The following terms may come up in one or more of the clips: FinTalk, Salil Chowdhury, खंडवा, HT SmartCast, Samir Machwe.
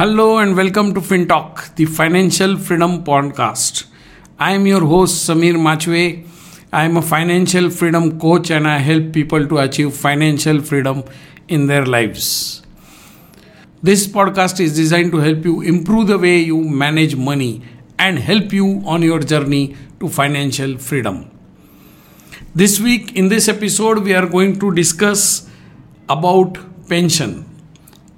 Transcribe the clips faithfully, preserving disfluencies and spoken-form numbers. Hello and welcome to FinTalk, the Financial Freedom Podcast. I am your host Samir Machwe. I am a financial freedom coach and I help people to achieve financial freedom in their lives. This podcast is designed to help you improve the way you manage money and help you on your journey to financial freedom. This week in this episode we are going to discuss about pension.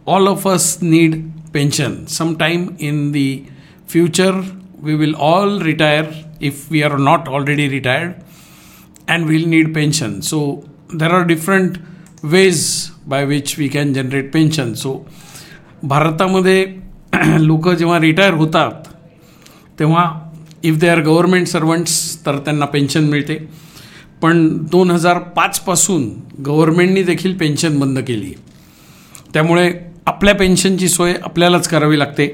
All of us need pension. Sometime in the future, we will all retire if we are not already retired, and we'll need pension. So there are different ways by which we can generate pension. So Bharatamade loka jeva retire hotat, teva if they are government servants, tar त्यांना pension मिळते. पण दोन हजार पाच पासून गव्हर्नमेंटनी देखील pension बंद केली. त्यामुळे आपल्या पेन्शनची सोय आपल्यालाच करावी लागते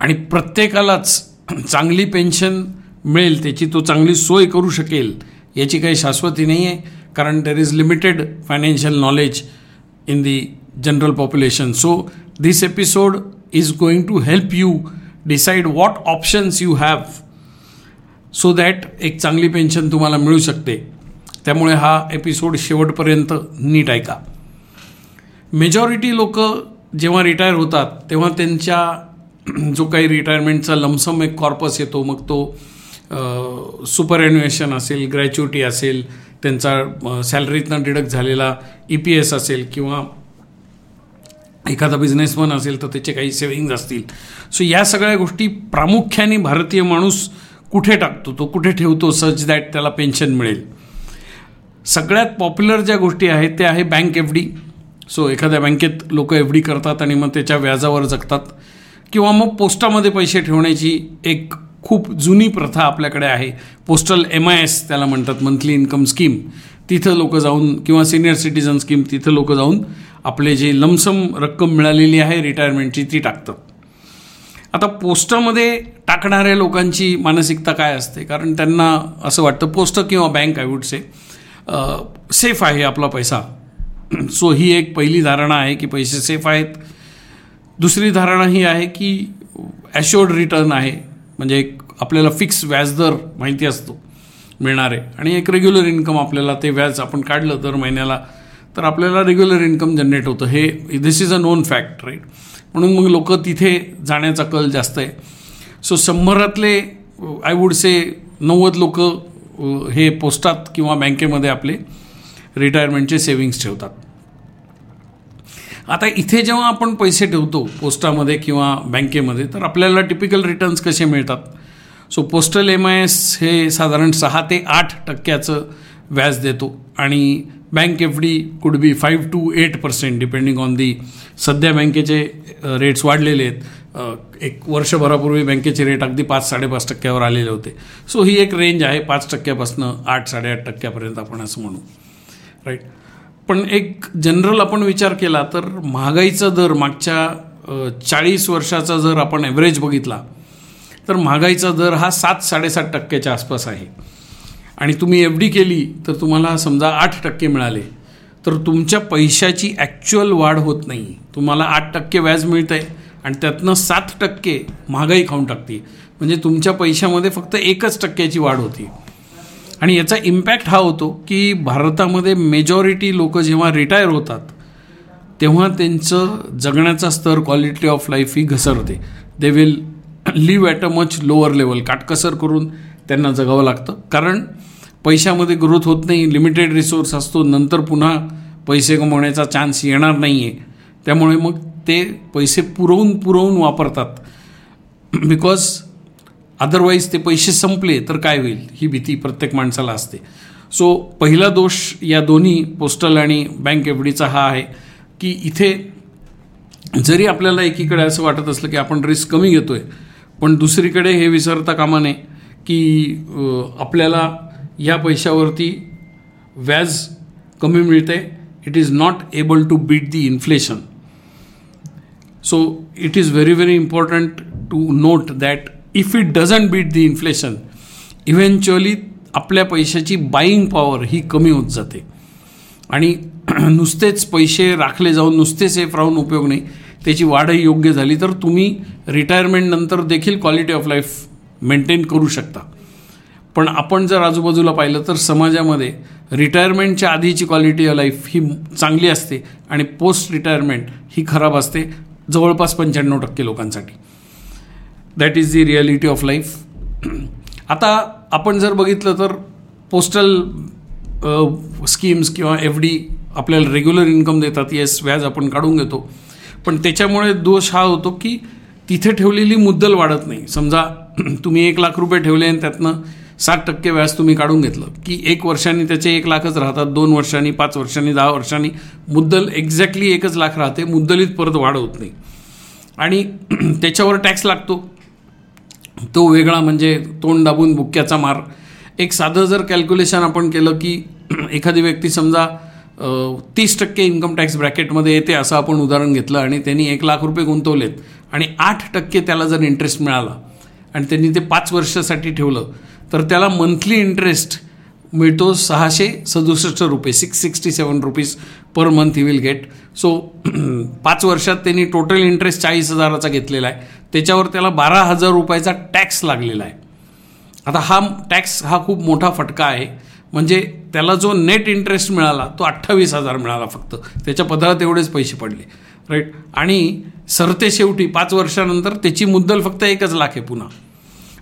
आणि प्रत्येकालाच चांगली पेन्शन मिळेल त्याची तो चांगली सोय करू शकेल याची काही शाश्वती नाही आहे कारण there is limited financial knowledge in the general population. So this episode is going to help you decide what options you have so that एक चांगली पेन्शन तुम्हाला मिळू शकते. त्यामुळे हा एपिसोड शेवटपर्यंत नीट ऐका. मेजॉरिटी लोक जेव्हा रिटायर होतात तेव्हा त्यांच्या जो काही रिटायरमेंटचा लमसम एक कॉर्पस येतो, मग तो सुपर ॲन्युएशन असेल, ग्रॅच्युटी असेल, त्यांचा सॅलरीतनं डिडक्ट झालेला ई पी एस असेल किंवा एखादा बिझनेसमन असेल तर त्याचे काही सेव्हिंग्ज असतील. सो या सगळ्या गोष्टी प्रामुख्याने भारतीय माणूस कुठे टाकतो, तो कुठे ठेवतो सच दॅट त्याला पेन्शन मिळेल. सगळ्यात पॉप्युलर ज्या गोष्टी आहेत त्या आहे बँक एफ डी. सो एखाद्या बँकेत लोक एफ डी करतात आणि मग त्याच्या व्याजावर जगतात किंवा मग पोस्टामध्ये पैसे ठेवण्याची एक खूप जुनी प्रथा आपल्याकडे आहे. पोस्टल एम आय एस त्याला म्हणतात, मंथली इन्कम स्कीम. तिथं लोक जाऊन किंवा सिनियर सिटीजन स्कीम, तिथं लोक जाऊन आपले जे लमसम रक्कम मिळालेली आहे रिटायरमेंटची ती टाकतात. आता पोस्टामध्ये टाकणाऱ्या लोकांची मानसिकता काय असते, कारण त्यांना असं वाटतं पोस्ट किंवा bank I would say safe आहे आपला पैसा. सो ही एक पहिली धारणा आहे की पैसे सेफ आहेत. दुसरी धारणा ही आहे की ॲश्युअर्ड रिटर्न आहे, म्हणजे एक आपल्याला फिक्स व्याजदर माहिती असतो मिळणारे आणि एक रेग्युलर इन्कम आपल्याला ते व्याज आपण काढलं दर महिन्याला तर आपल्याला रेग्युलर इन्कम जनरेट होतं. हे this is a known fact right. म्हणून मग लोक तिथे जाण्याचा कल जास्त आहे. सो शंभरातले आय वुड से नव्वद लोक हे पोस्टात किंवा बँकेमध्ये आपले रिटायरमेंटचे सेव्हिंग्ज ठेवतात. आता इथे जेव्हा आपण पैसे ठेवतो पोस्टामध्ये किंवा बँकेमध्ये तर आपल्याला टिपिकल रिटर्न्स कसे मिळतात. So postal M I S हे साधारण सहा ते आठ टक्क्याचं व्याज देतो आणि bank F D could be five to eight percent depending on the. सध्या बँकेचे रेट्स वाढलेले आहेत. एक वर्षभरापूर्वी बँकेचे रेट अगदी पाच साडेपाच टक्क्यावर आलेले होते. सो ही एक रेंज आहे पाच टक्क्यापासून आठ साडेआठ टक्क्यापर्यंत आपण असं म्हणू राईट. पण एक जनरल आपण विचार केला तर महागाईचा दर मागच्या चाळीस वर्षाचा जर आपण ॲव्हरेज बघितला तर महागाईचा दर हा सात साडेसात टक्क्याच्या आसपास आहे आणि तुम्ही एफ डी केली तर तुम्हाला समजा आठ टक्के मिळाले तर तुमच्या पैशाची ॲक्च्युअल वाढ होत नाही. तुम्हाला आठ टक्के व्याज मिळतं आहे आणि त्यातनं सात टक्के महागाई खाऊन टाकते, म्हणजे तुमच्या पैशामध्ये फक्त एकच टक्क्याची वाढ होती. आणि याचा इम्पॅक्ट हा होतो की भारतामध्ये मेजॉरिटी लोक जेव्हा रिटायर होतात तेव्हा त्यांचं जगण्याचा स्तर, क्वालिटी ऑफ लाईफ ही घसरते. They will live at a much lower level. काटकसर करून त्यांना जगावं लागतं कारण पैशामध्ये ग्रोथ होत नाही, लिमिटेड रिसोर्स असतो, नंतर पुन्हा पैसे कमवण्याचा चान्स येणार नाही आहे. त्यामुळे मग ते पैसे पुरवून पुरवून वापरतात बिकॉज अदरवाईज ते पैसे संपले तर काय होईल ही भीती प्रत्येक माणसाला असते. सो पहिला दोष या दोन्ही पोस्टल आणि बँक एफ डीचा हा आहे की इथे जरी आपल्याला एकीकडे असं वाटत असलं की आपण रिस्क कमी घेतो आहे पण दुसरीकडे हे विसरता कामा नये की आपल्याला या पैशावरती व्याज कमी मिळते. It is not able to beat the inflation. So it is very very important to note that if it doesn't beat the inflation eventually आपल्या पैशाची बाईंग पॉवर ही कमी होत जाते आणि नुसतेच पैसे राखले जाऊन नुसते सेफ राहून उपयोग नाही. त्याची वाढ ही योग्य झाली तर तुम्ही रिटायरमेंटनंतर देखील क्वालिटी ऑफ लाईफ मेंटेन करू शकता. पण आपण जर आजूबाजूला पाहिलं तर समाजामध्ये रिटायरमेंटच्या आधीची क्वालिटी ऑफ लाईफ ही चांगली असते आणि पोस्ट रिटायरमेंट ही खराब असते जवळपास पंच्याण्णव टक्के लोकांसाठी. That is the reality of life. आता आपण जर बघितलं तर पोस्टल स्कीम्स किंवा एफ डी आपल्याला रेग्युलर इन्कम देतात, येस व्याज आपण काढून घेतो, पण त्याच्यामुळे दोष हा होतो की तिथे ठेवलेली मुद्दल वाढत नाही. समजा तुम्ही एक लाख रुपये ठेवले आणि त्यातनं सात टक्के व्याज तुम्ही काढून घेतलं की एक वर्षांनी त्याचे एक लाखच राहतात, दोन वर्षांनी, पाच वर्षांनी, दहा वर्षांनी मुद्दल एक्झॅक्टली एकच लाख राहते, मुद्दलीत परत वाढ होत नाही आणि त्याच्यावर टॅक्स लागतो तो वेगळा, म्हणजे तोंड दाबून बुक्क्याचा मार. एक साधं जर कॅल्क्युलेशन आपण केलं की एखादी व्यक्ती समजा तीस टक्के इन्कम टॅक्स ब्रॅकेटमध्ये येते असं आपण उदाहरण घेतलं आणि त्यांनी एक लाख रुपये गुंतवलेत आणि आठ टक्के त्याला जर इंटरेस्ट मिळाला आणि त्यांनी ते पाच वर्षासाठी ठेवलं तर त्याला मंथली इंटरेस्ट मिळतो सहाशे सदुसष्ट रुपये six sixty seven rupees per month he will get. So पाच वर्षात त्यांनी टोटल इंटरेस्ट चाळीस हजाराचा घेतलेला आहे, त्याच्यावर त्याला बारा हजार रुपयाचा टॅक्स लागलेला आहे. आता हा टॅक्स हा खूप मोठा फटका आहे, म्हणजे त्याला जो नेट इंटरेस्ट मिळाला तो अठ्ठावीस हजार मिळाला, फक्त त्याच्या पदरात एवढेच पैसे पडले, राईट. आणि सरते शेवटी पाच वर्षानंतर त्याची मुद्दल फक्त एकच लाख आहे पुन्हा,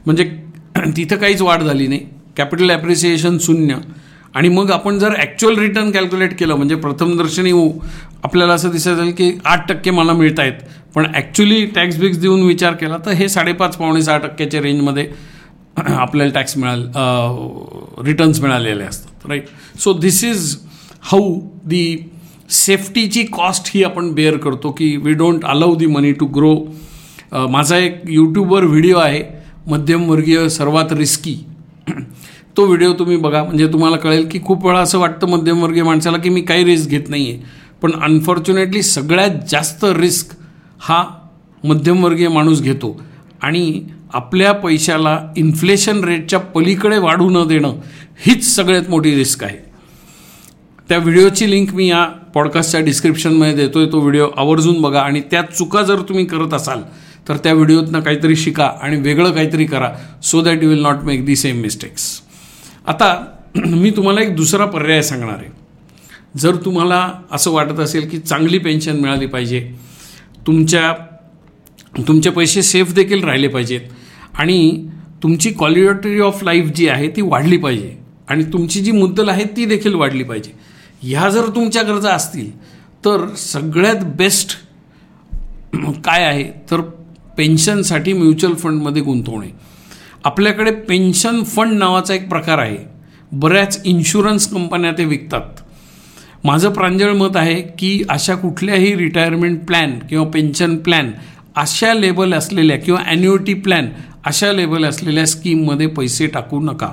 म्हणजे तिथं काहीच वाढ झाली नाही, कॅपिटल ॲप्रिसिएशन शून्य. आणि मग आपण जर ॲक्च्युअल रिटर्न कॅल्क्युलेट केलं म्हणजे प्रथमदर्शनी आपल्याला असं दिसत जाईल की आठ टक्के मला मिळत आहेत, पण ॲक्च्युली टॅक्स बिक्स देऊन विचार केला तर हे साडेपाच पावणे सहा टक्क्याच्या रेंजमध्ये आपल्याला टॅक्स मिळाल रिटर्न्स मिळालेले असतात, right. So this is how the सेफ्टीची कॉस्ट ही आपण बेअर करतो की we don't allow the money to grow. माझा एक यूट्यूबवर व्हिडिओ आहे मध्यमवर्गीय सर्वात रिस्की, तो व्हिडिओ तुम्ही बघा म्हणजे तुम्हाला कळेल की खूप वेळा असं वाटतं मध्यमवर्गीय माणसाला की मी काही रिस्क घेत नाही आहे, पण अनफॉर्च्युनेटली सगळ्यात जास्त रिस्क हा मध्यमवर्गीय माणूस घेतो. आणि आपल्या पैशाला इन्फ्लेशन रेटच्या पलीकडे वाढू न देणं हीच सगळ्यात मोठी रिस्क आहे. त्या व्हिडिओची लिंक मी या पॉडकास्टच्या डिस्क्रिप्शनमध्ये देतो आहे, तो व्हिडिओ आवर्जून बघा आणि त्या चुका जर तुम्ही करत असाल तर त्या व्हिडिओतनं काहीतरी शिका आणि वेगळं काहीतरी करा so that you will not make the same mistakes. आता मी तुम्हाला एक दुसरा पर्याय सांगणार आहे. जर तुम्हाला असं वाटत असेल की चांगली पेन्शन मिळाली पाहिजे, तुमच्या तुमचे पैसे सेफ देखील राहिले पाहिजेत आणि तुमची क्वालिटी ऑफ लाईफ जी आहे ती वाढली पाहिजे आणि तुमची जी मुद्दल आहे ती देखील वाढली पाहिजे, ह्या जर तुमच्या गरजा असतील तर सगळ्यात बेस्ट काय आहे तर पेन्शनसाठी म्युच्युअल फंडमध्ये गुंतवणे. आपल्याकडे पेन्शन फंड नावाचा एक प्रकार आहे, बऱ्याच इन्शुरन्स कंपन्या ते विकतात. माझं प्रांजळ मत आहे की अशा कुठल्याही रिटायरमेंट प्लॅन किंवा पेन्शन प्लॅन अशा लेबल असलेल्या किंवा ॲन्युइटी प्लॅन अशा लेबल असलेल्या स्कीममध्ये पैसे टाकू नका.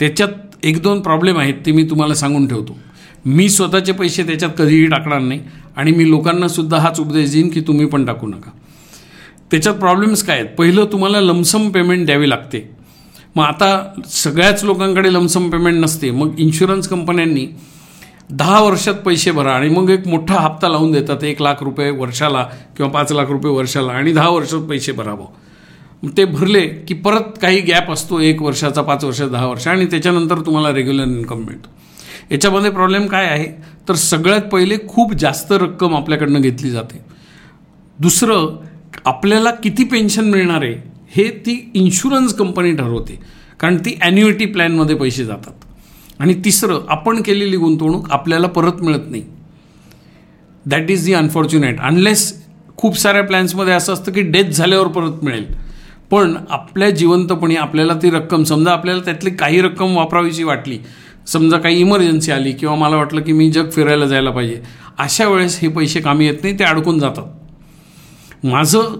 त्याच्यात एक दोन प्रॉब्लेम आहेत ते मी तुम्हाला सांगून ठेवतो. मी स्वतःचे पैसे त्याच्यात कधीही टाकणार नाही आणि मी लोकांनासुद्धा हाच उपदेश देईन की तुम्ही पण टाकू नका. त्याच्यात प्रॉब्लेम्स काय आहेत? पहिलं, तुम्हाला लमसम पेमेंट द्यावी लागते. मग आता सगळ्याच लोकांकडे लमसम पेमेंट नसते, मग इन्शुरन्स कंपन्यांनी दहा वर्षात पैसे भरा आणि मग एक मोठा हप्ता लावून देतात, एक लाख रुपये वर्षाला किंवा पाच लाख रुपये वर्षाला, आणि दहा वर्षात पैसे भरावं. ते भरले की परत काही गॅप असतो एक वर्षाचा, पाच वर्ष, दहा वर्ष, आणि त्याच्यानंतर तुम्हाला रेग्युलर इन्कम मिळतो. याच्यामध्ये प्रॉब्लेम काय आहे तर सगळ्यात पहिले खूप जास्त रक्कम आपल्याकडनं घेतली जाते. दुसरं, आपल्याला किती पेन्शन मिळणार आहे हे ती इन्शुरन्स कंपनी ठरवते, कारण ती ॲन्युइटी प्लॅनमध्ये पैसे जातात. आणि तिसरं, आपण केलेली गुंतवणूक आपल्याला परत मिळत नाही. That is the unfortunate, unless खूप साऱ्या प्लॅन्समध्ये असं असतं की डेथ झाल्यावर परत मिळेल, पण आपल्या जिवंतपणी आपल्याला ती रक्कम, समजा आपल्याला त्यातली काही रक्कम वापरावीची वाटली, समजा काही इमर्जन्सी आली किंवा मला वाटलं की मी जग फिरायला जायला पाहिजे, अशा वेळेस हे पैसे कामी येत नाही, ते अडकून जातात. माझं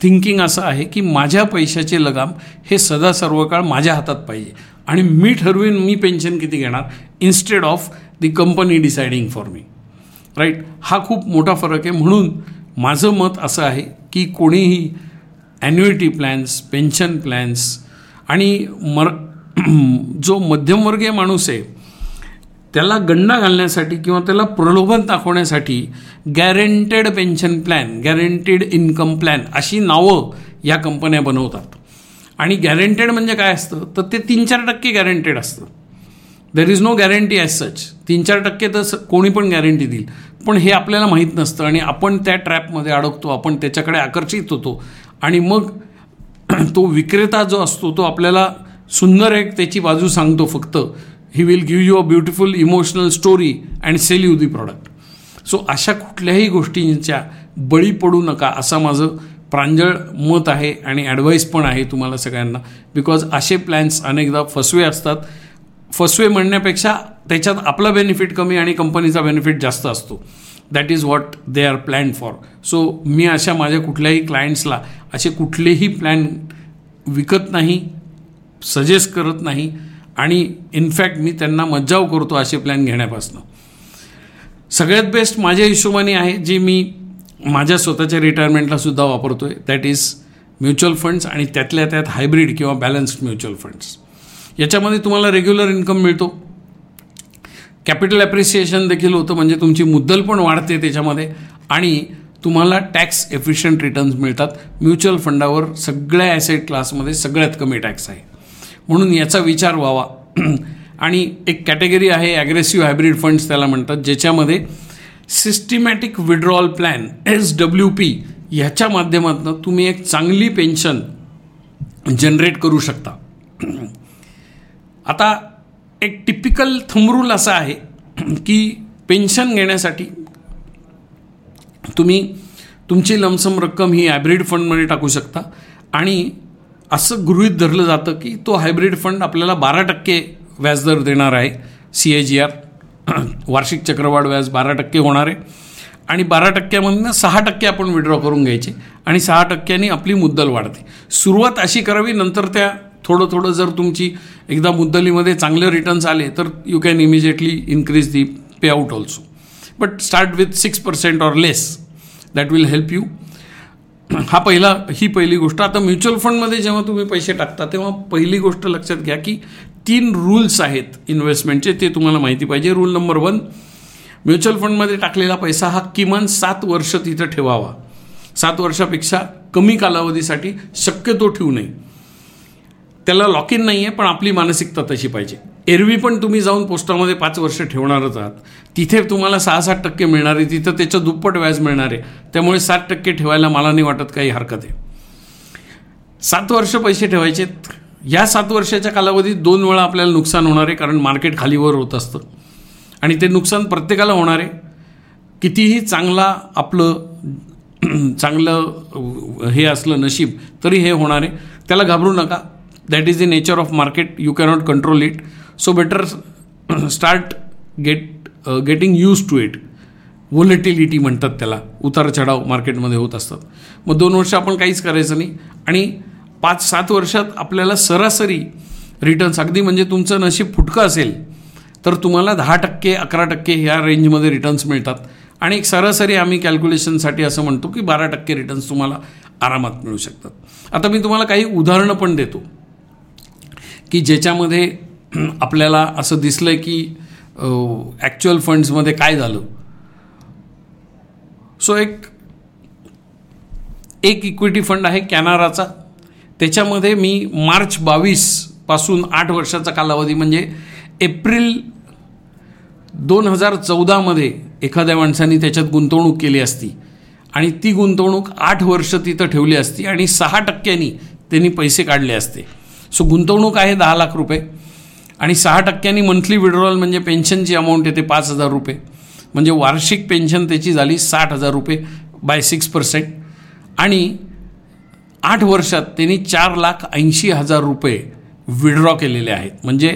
थिंकिंग असं आहे की माझ्या पैशाचे लगाम हे सदा सर्वकाळ माझ्या हातात पाहिजे आणि मी ठरवीन मी पेन्शन किती घेणार, instead of the company deciding for me, right. हा खूप मोठा फरक आहे. म्हणून माझं मत असं आहे की कोणीही ॲन्युइटी प्लॅन्स, पेन्शन प्लॅन्स आणि मर जो मध्यमवर्गीय माणूस आहे त्याला गंडा घालण्यासाठी किंवा त्याला प्रलोभन दाखवण्यासाठी guaranteed pension plan, guaranteed income plan अशी नावं या कंपन्या बनवतात. आणि गॅरंटेड म्हणजे काय असतं तर ते तीन चार टक्के गॅरंटेड असतं. There is no guarantee as such. तीन चार टक्के तर कोणी पण गॅरंटी देईल, पण हे आपल्याला माहीत नसतं आणि आपण त्या ट्रॅपमध्ये अडकतो, आपण त्याच्याकडे आकर्षित होतो आणि मग तो विक्रेता जो असतो तो आपल्याला सुंदर एक त्याची बाजू सांगतो फक्त. He will give you a beautiful emotional story and sell you the product. So अशा कुठल्याही गोष्टींच्या बळी पडू नका असं माझं प्रांजळ मत आहे आणि ॲडवाईस पण आहे तुम्हाला सगळ्यांना. बिकॉज असे प्लॅन्स अनेकदा फसवे असतात. फसवे म्हणण्यापेक्षा त्याच्यात आपला बेनिफिट कमी आणि कंपनीचा बेनिफिट जास्त असतो. That is what they are planned for. So मी अशा माझ्या कुठल्याही क्लायंट्सला असे कुठलेही प्लॅन विकत नाही, सजेस्ट करत नाही आणि इनफॅक्ट मी त्यांना मज्जाव करतो असे प्लॅन घेण्यापासून. सगळ्यात बेस्ट माझ्या हिशोबाने आहे जे मी माझ्या स्वतःच्या रिटायरमेंटला सुद्धा वापरतो आहे, दॅट इज म्युच्युअल फंड्स आणि त्यातल्या त्यात हायब्रिड किंवा बॅलन्स्ड म्युच्युअल फंड्स. याच्यामध्ये तुम्हाला रेग्युलर इन्कम मिळतो, कॅपिटल ॲप्रिसिएशन देखील होतं म्हणजे तुमची मुद्दल पण वाढते त्याच्यामध्ये आणि तुम्हाला टॅक्स एफिशियंट रिटर्न्स मिळतात. म्युच्युअल फंडावर सगळ्या ॲसेट क्लासमध्ये सगळ्यात कमी टॅक्स आहे म्हणून याचा विचार व्हावा. आणि एक कॅटेगरी आहे ॲग्रेसिव्ह हायब्रिड फंड्स त्याला म्हणतात, ज्याच्यामध्ये systematic withdrawal plan S W P ह्याच्या माध्यमातून तुम्ही एक चांगली पेन्शन जनरेट करू शकता. आता एक टिपिकल थंबरूल असा आहे की पेन्शन घेण्यासाठी तुम्ही तुमची लमसम रक्कम ही हायब्रिड फंडमध्ये टाकू शकता आणि असं गृहीत धरलं जातं की तो हायब्रिड फंड आपल्याला बारा टक्के व्याजदर देणार आहे. सी ए जी आर वार्षिक चक्रवाढ व्याज बारा टक्के होणार आहे आणि बारा टक्क्यामधनं सहा टक्के आपण विड्रॉ करून घ्यायचे आणि सहा टक्क्यांनी आपली मुद्दल वाढते. सुरुवात अशी करावी, नंतर त्या थोडं थोडं जर तुमची एकदा मुद्दलीमध्ये चांगले रिटर्न्स आले तर you can immediately increase the pay out also, but start with six percent or less. That will help you. हा पहिला ही पहिली गोष्ट. आता म्युच्युअल फंडमध्ये जेव्हा तुम्ही पैसे टाकता तेव्हा पहिली गोष्ट लक्षात घ्या की तीन रूल्स आहेत इन्व्हेस्टमेंटचे, ते तुम्हाला माहिती पाहिजे. रूल नंबर वन, म्युच्युअल फंडमध्ये टाकलेला पैसा हा किमान सात वर्ष तिथं ठेवावा. सात वर्षापेक्षा कमी कालावधीसाठी शक्यतो ठेवू नये. त्याला लॉक इन नाही आहे पण आपली मानसिकता तशी पाहिजे. एरवी पण तुम्ही जाऊन पोस्टामध्ये पाच वर्ष ठेवणारच आहात, तिथे तुम्हाला सहा सात टक्के मिळणार आहे, तिथं त्याचं दुप्पट व्याज मिळणार आहे, त्यामुळे सात टक्के ठेवायला मला नाही वाटत काही हरकत आहे. सात वर्ष पैसे ठेवायचे. या सात वर्षाच्या कालावधीत दोन वेळा आपल्याला नुकसान होणार आहे कारण मार्केट खालीवर होत असतं आणि ते नुकसान प्रत्येकाला होणार आहे. कितीही चांगला आपलं चांगलं हे असलं नशीब तरी हे होणार आहे, त्याला घाबरू नका. That is the nature of market. You cannot control it. So better start get uh, getting used to it. Volatility म्हणतात त्याला, उतार चढाव मार्केटमध्ये होत असतात. मग दोन वर्ष आपण काहीच करायचं नाही आणि पाच सात वर्षात आपल्याला सरासरी रिटर्न्स, अगदी म्हणजे तुमचं नशीब फुटकं असेल तर तुम्हाला दहा टक्के अकरा टक्के ह्या रेंजमध्ये रिटर्न्स मिळतात. आणि एक सरासरी आम्ही कॅल्क्युलेशनसाठी असं म्हणतो की बारा टक्के रिटर्न्स तुम्हाला आरामात मिळू शकतात. आता मी तुम्हाला काही उदाहरणं पण देतो की ज्याच्यामध्ये आपल्याला असं दिसलं की ॲक्च्युअल फंड्समध्ये काय झालं. सो एक एक इक्विटी फंड आहे कॅनाराचा, त्याच्यामध्ये मी मार्च बावीस पासून आठ वर्षाचा कालावधी म्हणजे एप्रिल दोन हजार चौदामध्ये एखाद्या माणसाने त्याच्यात गुंतवणूक केली असती आणि ती गुंतवणूक आठ वर्ष तिथं ठेवली असती आणि सहा टक्क्यांनी त्यांनी पैसे काढले असते. सो गुंतवणूक आहे दहा लाख रुपये आणि सहा टक्क्यांनी मंथली विड्रॉल म्हणजे पेन्शनची अमाऊंट येते पाच हजार रुपये, म्हणजे वार्षिक पेन्शन त्याची झाली साठ हजार रुपये बाय सिक्स पर्सेंट आणि आठ वर्षात त्यांनी चार लाख ऐंशी हजार रुपये विड्रॉ केलेले आहेत. म्हणजे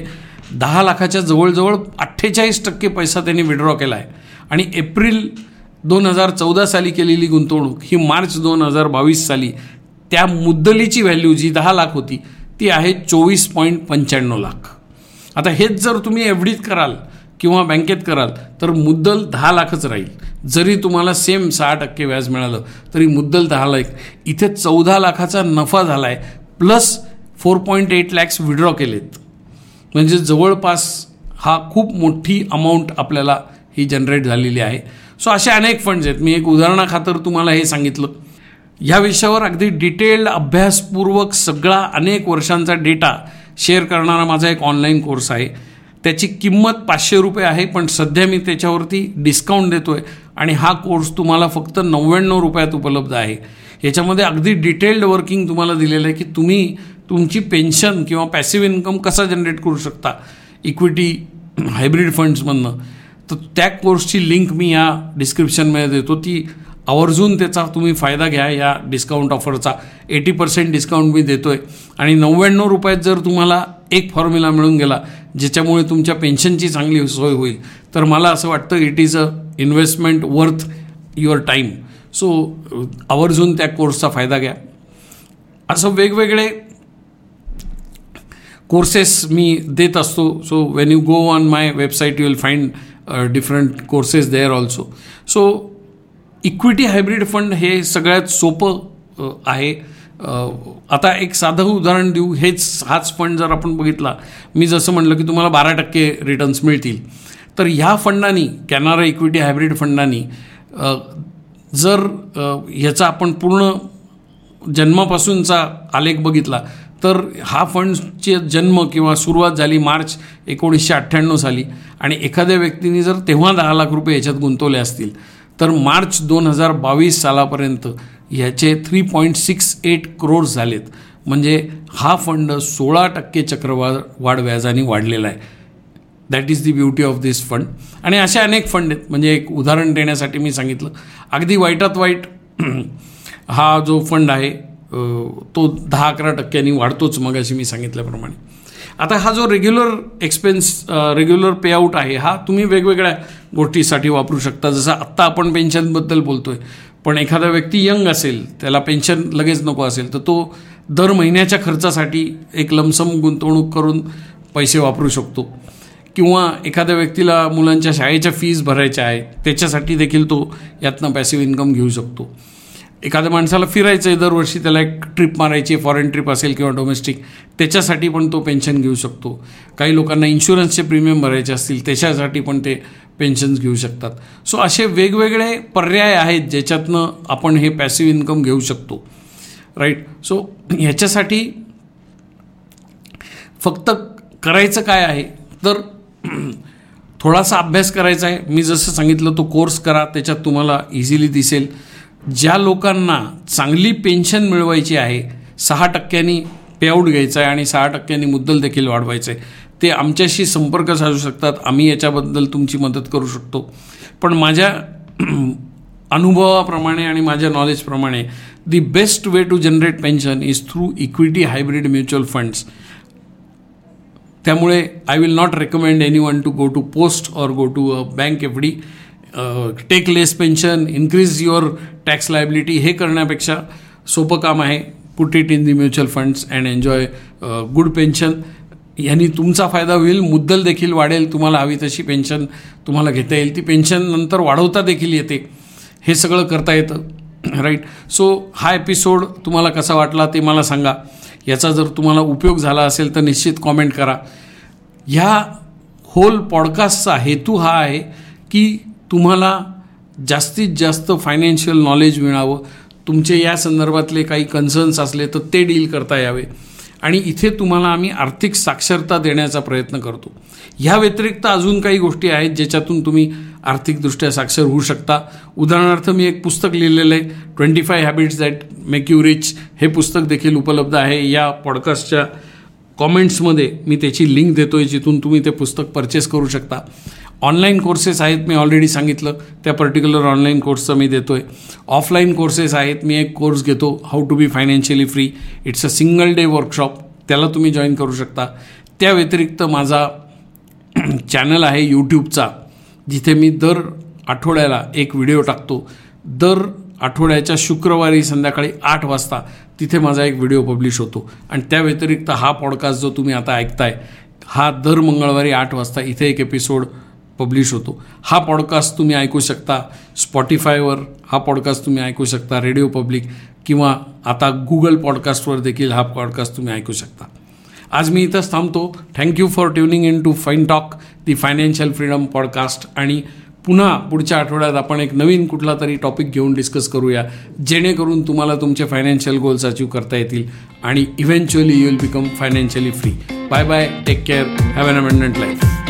दहा लाखाच्या जवळजवळ अठ्ठेचाळीस टक्के पैसा त्यांनी विड्रॉ केला आहे आणि एप्रिल दोन हजार चौदा साली केलेली गुंतवणूक ही मार्च दोन हजार बावीस साली त्या मुद्दलीची व्हॅल्यू जी दहा लाख होती ती आहे चोवीस पॉईंट पंच्याण्णव लाख. आता हेच जर तुम्ही एफ डीत कराल किंवा बँकेत कराल तर मुद्दल दहा लाखच राहील. जरी तुम्हाला सेम सहा टक्के व्याज मिळालं तरी मुद्दल दहा लाख. इथे चौदा लाखाचा नफा झाला आहे plus four point eight lakhs withdraw केलेत, म्हणजे जवळपास हा खूप मोठी अमाऊंट आपल्याला ही जनरेट झालेली आहे. सो असे अनेक फंड्स आहेत. मी एक उदाहरणाखातर तुम्हाला हे सांगितलं. ह्या विषयावर अगदी डिटेल्ड अभ्यासपूर्वक सगळा अनेक वर्षांचा डेटा शेअर करणारा माझा एक ऑनलाईन कोर्स आहे. त्याची किंमत पाचशे रुपये आहे, पण सध्या मी त्याच्यावरती डिस्काउंट देतो आहे आणि हा कोर्स तुम्हाला फक्त नव्याण्णव रुपयात उपलब्ध आहे. याच्यामध्ये अगदी डिटेल्ड वर्किंग तुम्हाला दिलेलं आहे की तुम्ही तुमची पेन्शन किंवा पॅसिव इन्कम कसा जनरेट करू शकता इक्विटी हायब्रिड फंड्समधनं. तर त्या कोर्सची लिंक मी या डिस्क्रिप्शनमध्ये देतो, ती आवर्जून त्याचा तुम्ही फायदा घ्या. या डिस्काउंट ऑफरचा एटी पर्सेंट डिस्काउंट मी देतो आहे आणि नव्याण्णव रुपयात जर तुम्हाला एक फॉर्म्युला मिळून गेला ज्याच्यामुळे तुमच्या पेन्शनची चांगली सोय होईल तर मला असं वाटतं it is a investment worth your time. So आवर्जून त्या कोर्सचा फायदा घ्या. असं वेगवेगळे कोर्सेस मी देत असतो. So when you go on my website you will find different courses there also. So equity hybrid fund हे सगळ्यात सोपं आहे. आता एक साधं उदाहरण देऊ. हेच हाच फंड जर आपण बघितला, मी जसं म्हटलं की तुम्हाला बारा टक्के रिटर्न्स मिळतील, तर ह्या फंडांनी कॅनारा इक्विटी हायब्रिड फंडांनी जर ह्याचा आपण पूर्ण जन्मापासूनचा आलेख बघितला तर हा फंडचे जन्म किंवा सुरुवात झाली मार्च एकोणीसशे अठ्ठ्याण्णव साली आणि एखाद्या व्यक्तीने जर तेव्हा दहा लाख रुपये ह्याच्यात गुंतवले असतील तर मार्च दोन हजार बावीस सालापर्यंत ह्याचे three point six eight crores झालेत. म्हणजे हा फंड सोळा टक्के चक्रवाढ वाढ व्याजाने वाढलेला आहे. That is the beauty of this fund. आणि असे अनेक फंड आहेत. म्हणजे एक उदाहरण देण्यासाठी मी सांगितलं, अगदी वाईटात वाईट हा जो फंड आहे तो दहा अकरा टक्क्यांनी वाढतोच मगाशी मी सांगितल्याप्रमाणे. आता हा जो रेग्युलर एक्सपेन्स रेग्युलर पेआउट आहे हा तुम्ही वेगवेगळ्या गोष्टीसाठी वापरू शकता. जसं आत्ता आपण पेन्शनबद्दल बोलतो आहे, पण एखादा व्यक्ती यंग असेल त्याला पेन्शन लगेच नको असेल तर तो दर महिन्याच्या खर्चासाठी एक लमसम गुंतवणूक करून पैसे वापरू शकतो. किंवा एखाद्या व्यक्तीला मुलांच्या शाळेच्या फीज भरायच्या आहेत त्याच्यासाठी देखील तो यातनं पॅसिव्ह इन्कम घेऊ शकतो. एखाद्या माणसाला फिरायचं आहे दरवर्षी त्याला एक ट्रिप मारायची, फॉरेन ट्रिप असेल किंवा डोमेस्टिक, त्याच्यासाठी पण तो पेन्शन घेऊ शकतो. काही लोकांना इन्शुरन्सचे प्रीमियम भरायचे असतील त्याच्यासाठी पण ते पेन्शन्स घेऊ शकतात. सो असे वेगवेगळे पर्याय आहेत ज्याच्यातनं आपण हे पॅसिव्ह इन्कम घेऊ शकतो. राईट. सो ह्याच्यासाठी फक्त करायचं काय आहे तर थोडासा अभ्यास करायचा आहे. मी जसं सांगितलं तो कोर्स करा, त्याच्यात तुम्हाला इझिली दिसेल. ज्या लोकांना चांगली पेन्शन मिळवायची आहे, सहा टक्क्यांनी पेआउट घ्यायचं आहे आणि सहा टक्क्यांनी मुद्दल देखील वाढवायचं आहे, ते आमच्याशी संपर्क साधू शकतात. आम्ही याच्याबद्दल तुमची मदत करू शकतो. पण माझ्या अनुभवाप्रमाणे आणि माझ्या नॉलेजप्रमाणे the best way to generate pension is through equity hybrid mutual funds. त्यामुळे I will not recommend any one to go to post or go to a bank F D. Take less pension, increase your tax liability हे करण्यापेक्षा सोपं काम आहे. Put it in the mutual funds and enjoy good pension. यांनी तुमचा फायदा होईल, मुद्दल देखील वाढेल, तुम्हाला हवी तशी पेन्शन तुम्हाला घेता येईल, ती पेन्शन नंतर वाढवता देखील येते. हे सगळं करता येतं. राईट. सो हा एपिसोड तुम्हाला कसा वाटला ते मला सांगा. याचा जर तुम्हाला उपयोग झाला असेल तर निश्चित कॉमेंट करा. ह्या होल पॉडकास्टचा हेतू हा आहे की तुम्हाला जास्तीत जास्त फायनान्शियल नॉलेज मिळावं, तुमचे या संदर्भातले काही कन्सर्न्स असले तर ते डील करता यावे. आणि इथे तुम्हाला आम्ही आर्थिक साक्षरता देण्याचा प्रयत्न करतो. ह्या व्यतिरिक्त अजून काही गोष्टी आहेत ज्याच्यातून तुम्ही आर्थिकदृष्ट्या साक्षर होऊ शकता. उदाहरणार्थ मी एक पुस्तक लिहिलेलं आहे, twenty five habits that make you rich. हे पुस्तक देखील उपलब्ध आहे. या पॉडकास्टच्या कॉमेंट्समध्ये मी त्याची लिंक देतो आहे जिथून तुम्ही ते पुस्तक परचेस करू शकता. ऑनलाईन कोर्सेस आहेत, मी ऑलरेडी सांगितलं त्या पर्टिक्युलर ऑनलाईन कोर्सचा मी देतो आहे. ऑफलाईन कोर्सेस आहेत. मी एक कोर्स घेतो, how to be financially free. It's a single day workshop, त्याला तुम्ही जॉईन करू शकता. त्या व्यतिरिक्त माझा चॅनल आहे यूट्यूबचा, जिथे मी दर आठवड्याला एक व्हिडिओ टाकतो. दर आठवड्याच्या शुक्रवारी संध्याकाळी आठ वाजता तिथे माझा एक व्हिडिओ पब्लिश होतो. आणि त्या व्यतिरिक्त हा पॉडकास्ट जो तुम्ही आता ऐकताय हा दर मंगळवारी आठ वाजता इथे एक एपिसोड पब्लिश होतो. हा पॉडकास्ट तुम्ही ऐकू शकता स्पॉटिफायवर, हा पॉडकास्ट तुम्ही ऐकू शकता रेडिओ पब्लिक, किंवा आता गुगल पॉडकास्टवर देखील हा पॉडकास्ट तुम्ही ऐकू शकता. आज मी इथंच थांबतो. Thank you for tuning in to fine talk. ती फायनान्शियल फ्रीडम पॉडकास्ट. आणि पुन्हा पुढच्या आठवड्यात आपण एक नवीन कुठला तरी टॉपिक घेऊन डिस्कस करूया, जेणेकरून तुम्हाला तुमचे फायनान्शियल गोल्स अचीव करता येतील आणि eventually you will become financially free. Bye bye, take care, have an abundant life.